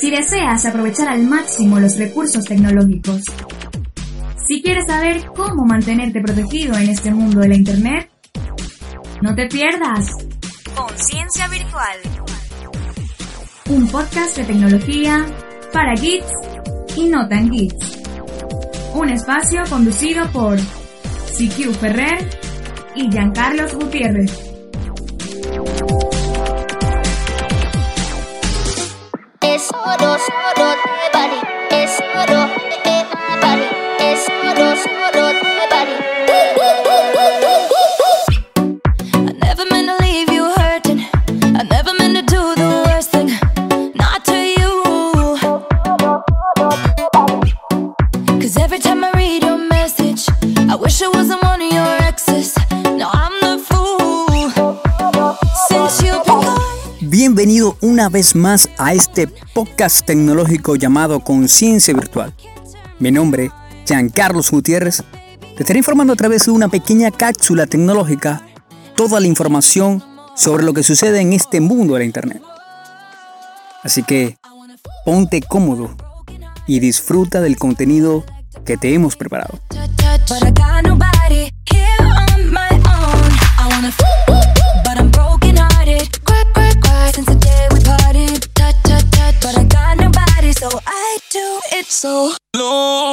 si deseas aprovechar al máximo los recursos tecnológicos. Si quieres saber cómo mantenerte protegido en este mundo de la Internet, no te pierdas Conciencia Virtual, un podcast de tecnología para geeks y no tan geeks. Un espacio conducido por CQ Ferrer y Jean Carlos Gutiérrez. Es oro, oro de Bari. Es oro de Bari. Es oro, oro de Bari. I never meant to leave you hurting. I never meant to do the worst thing. Not to you. 'Cause every time I read your message, I wish I wasn't one of your exes. Now I'm the fool. Since you've been gone. Bienvenido una vez más a este podcast tecnológico llamado Conciencia Virtual. Mi nombre, Jean Carlos Gutiérrez, te estaré informando a través de una pequeña cápsula tecnológica toda la información sobre lo que sucede en este mundo de la Internet. Así que ponte cómodo y disfruta del contenido que te hemos preparado. So low.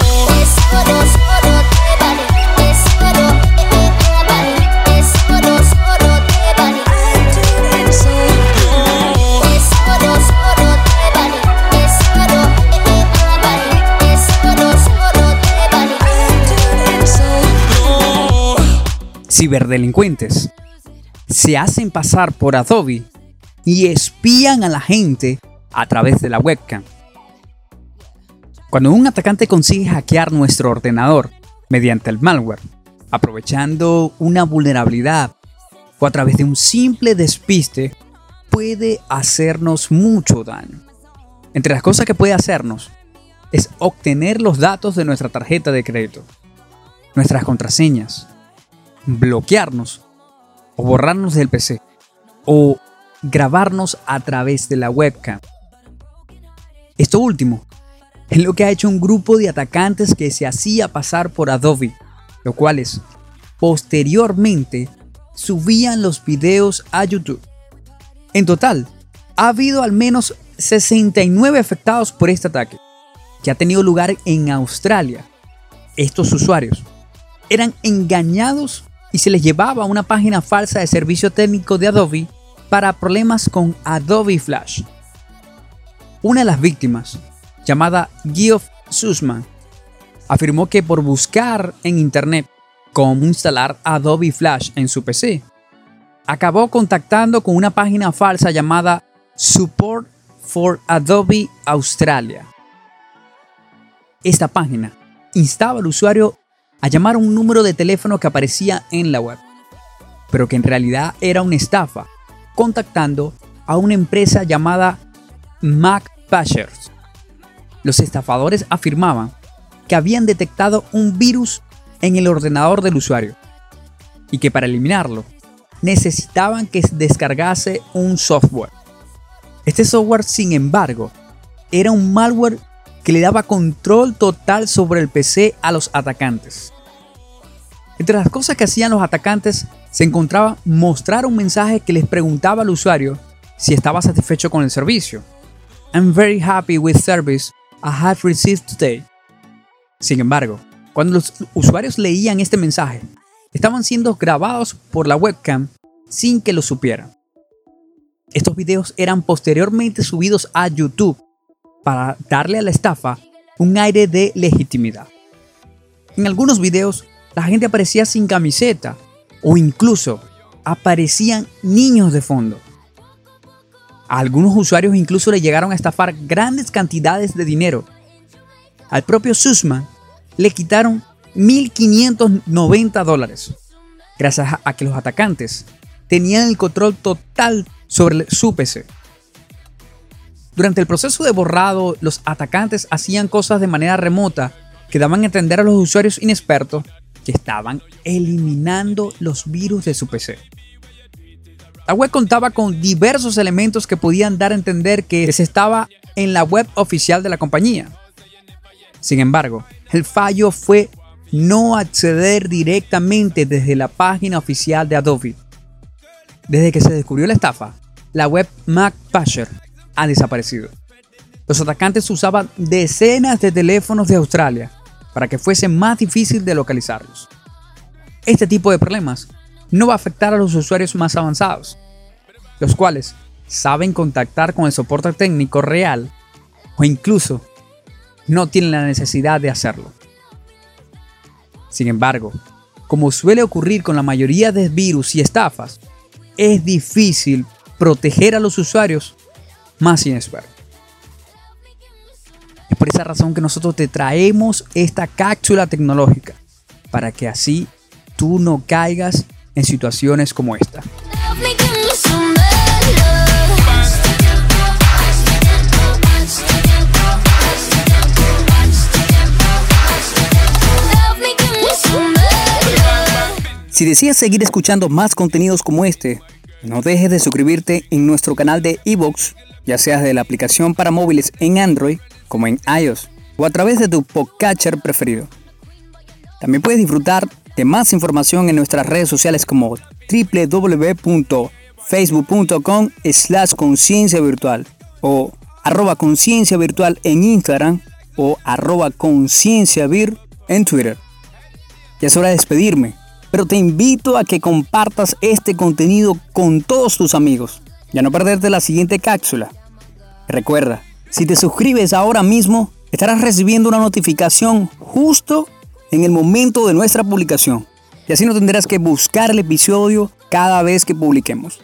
Ciberdelincuentes se hacen pasar por Adobe y espían a la gente a través de la webcam. Cuando un atacante consigue hackear nuestro ordenador mediante el malware, aprovechando una vulnerabilidad o a través de un simple despiste, puede hacernos mucho daño. Entre las cosas que puede hacernos es obtener los datos de nuestra tarjeta de crédito, nuestras contraseñas, bloquearnos o borrarnos del PC o grabarnos a través de la webcam. Esto último es lo que ha hecho un grupo de atacantes que se hacía pasar por Adobe, los cuales posteriormente subían los videos a YouTube. En total, ha habido al menos 69 afectados por este ataque, que ha tenido lugar en Australia. Estos usuarios eran engañados y se les llevaba una página falsa de servicio técnico de Adobe para problemas con Adobe Flash. Una de las víctimas, llamada Geoff Sussman, afirmó que por buscar en internet cómo instalar Adobe Flash en su PC, acabó contactando con una página falsa llamada Support for Adobe Australia. Esta página instaba al usuario a llamar a un número de teléfono que aparecía en la web, pero que en realidad era una estafa, contactando a una empresa llamada Mac Pashers. Los estafadores afirmaban que habían detectado un virus en el ordenador del usuario y que para eliminarlo necesitaban que se descargase un software. Este software, sin embargo, era un malware que le daba control total sobre el PC a los atacantes. Entre las cosas que hacían los atacantes se encontraba mostrar un mensaje que les preguntaba al usuario si estaba satisfecho con el servicio. I'm very happy with service I have received today. Sin embargo, cuando los usuarios leían este mensaje, estaban siendo grabados por la webcam sin que lo supieran. Estos videos eran posteriormente subidos a YouTube para darle a la estafa un aire de legitimidad. En algunos videos, la gente aparecía sin camiseta o incluso aparecían niños de fondo. A algunos usuarios incluso le llegaron a estafar grandes cantidades de dinero. Al propio Sussman le quitaron $1,590, gracias a que los atacantes tenían el control total sobre su PC. Durante el proceso de borrado, los atacantes hacían cosas de manera remota que daban a entender a los usuarios inexpertos que estaban eliminando los virus de su PC. La web contaba con diversos elementos que podían dar a entender que se estaba en la web oficial de la compañía. Sin embargo, el fallo fue no acceder directamente desde la página oficial de Adobe. Desde que se descubrió la estafa, la web MacFasher ha desaparecido. Los atacantes usaban decenas de teléfonos de Australia para que fuese más difícil de localizarlos. Este tipo de problemas no va a afectar a los usuarios más avanzados, los cuales saben contactar con el soporte técnico real o incluso no tienen la necesidad de hacerlo. Sin embargo, como suele ocurrir con la mayoría de virus y estafas, es difícil proteger a los usuarios más inexpertos. Es por esa razón que nosotros te traemos esta cápsula tecnológica, para que así tú no caigas en situaciones como esta. Si deseas seguir escuchando más contenidos como este, no dejes de suscribirte en nuestro canal de iBox, ya sea de la aplicación para móviles en Android como en iOS o a través de tu podcatcher preferido. También puedes disfrutar de más información en nuestras redes sociales como www.facebook.com/concienciavirtual o @concienciavirtual en Instagram o @concienciavir en Twitter. Ya es hora de despedirme, pero te invito a que compartas este contenido con todos tus amigos y a no perderte la siguiente cápsula. Recuerda, si te suscribes ahora mismo, estarás recibiendo una notificación justo en el momento de nuestra publicación y así no tendrás que buscar el episodio cada vez que publiquemos.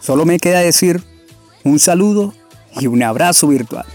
Solo me queda decir un saludo y un abrazo virtual.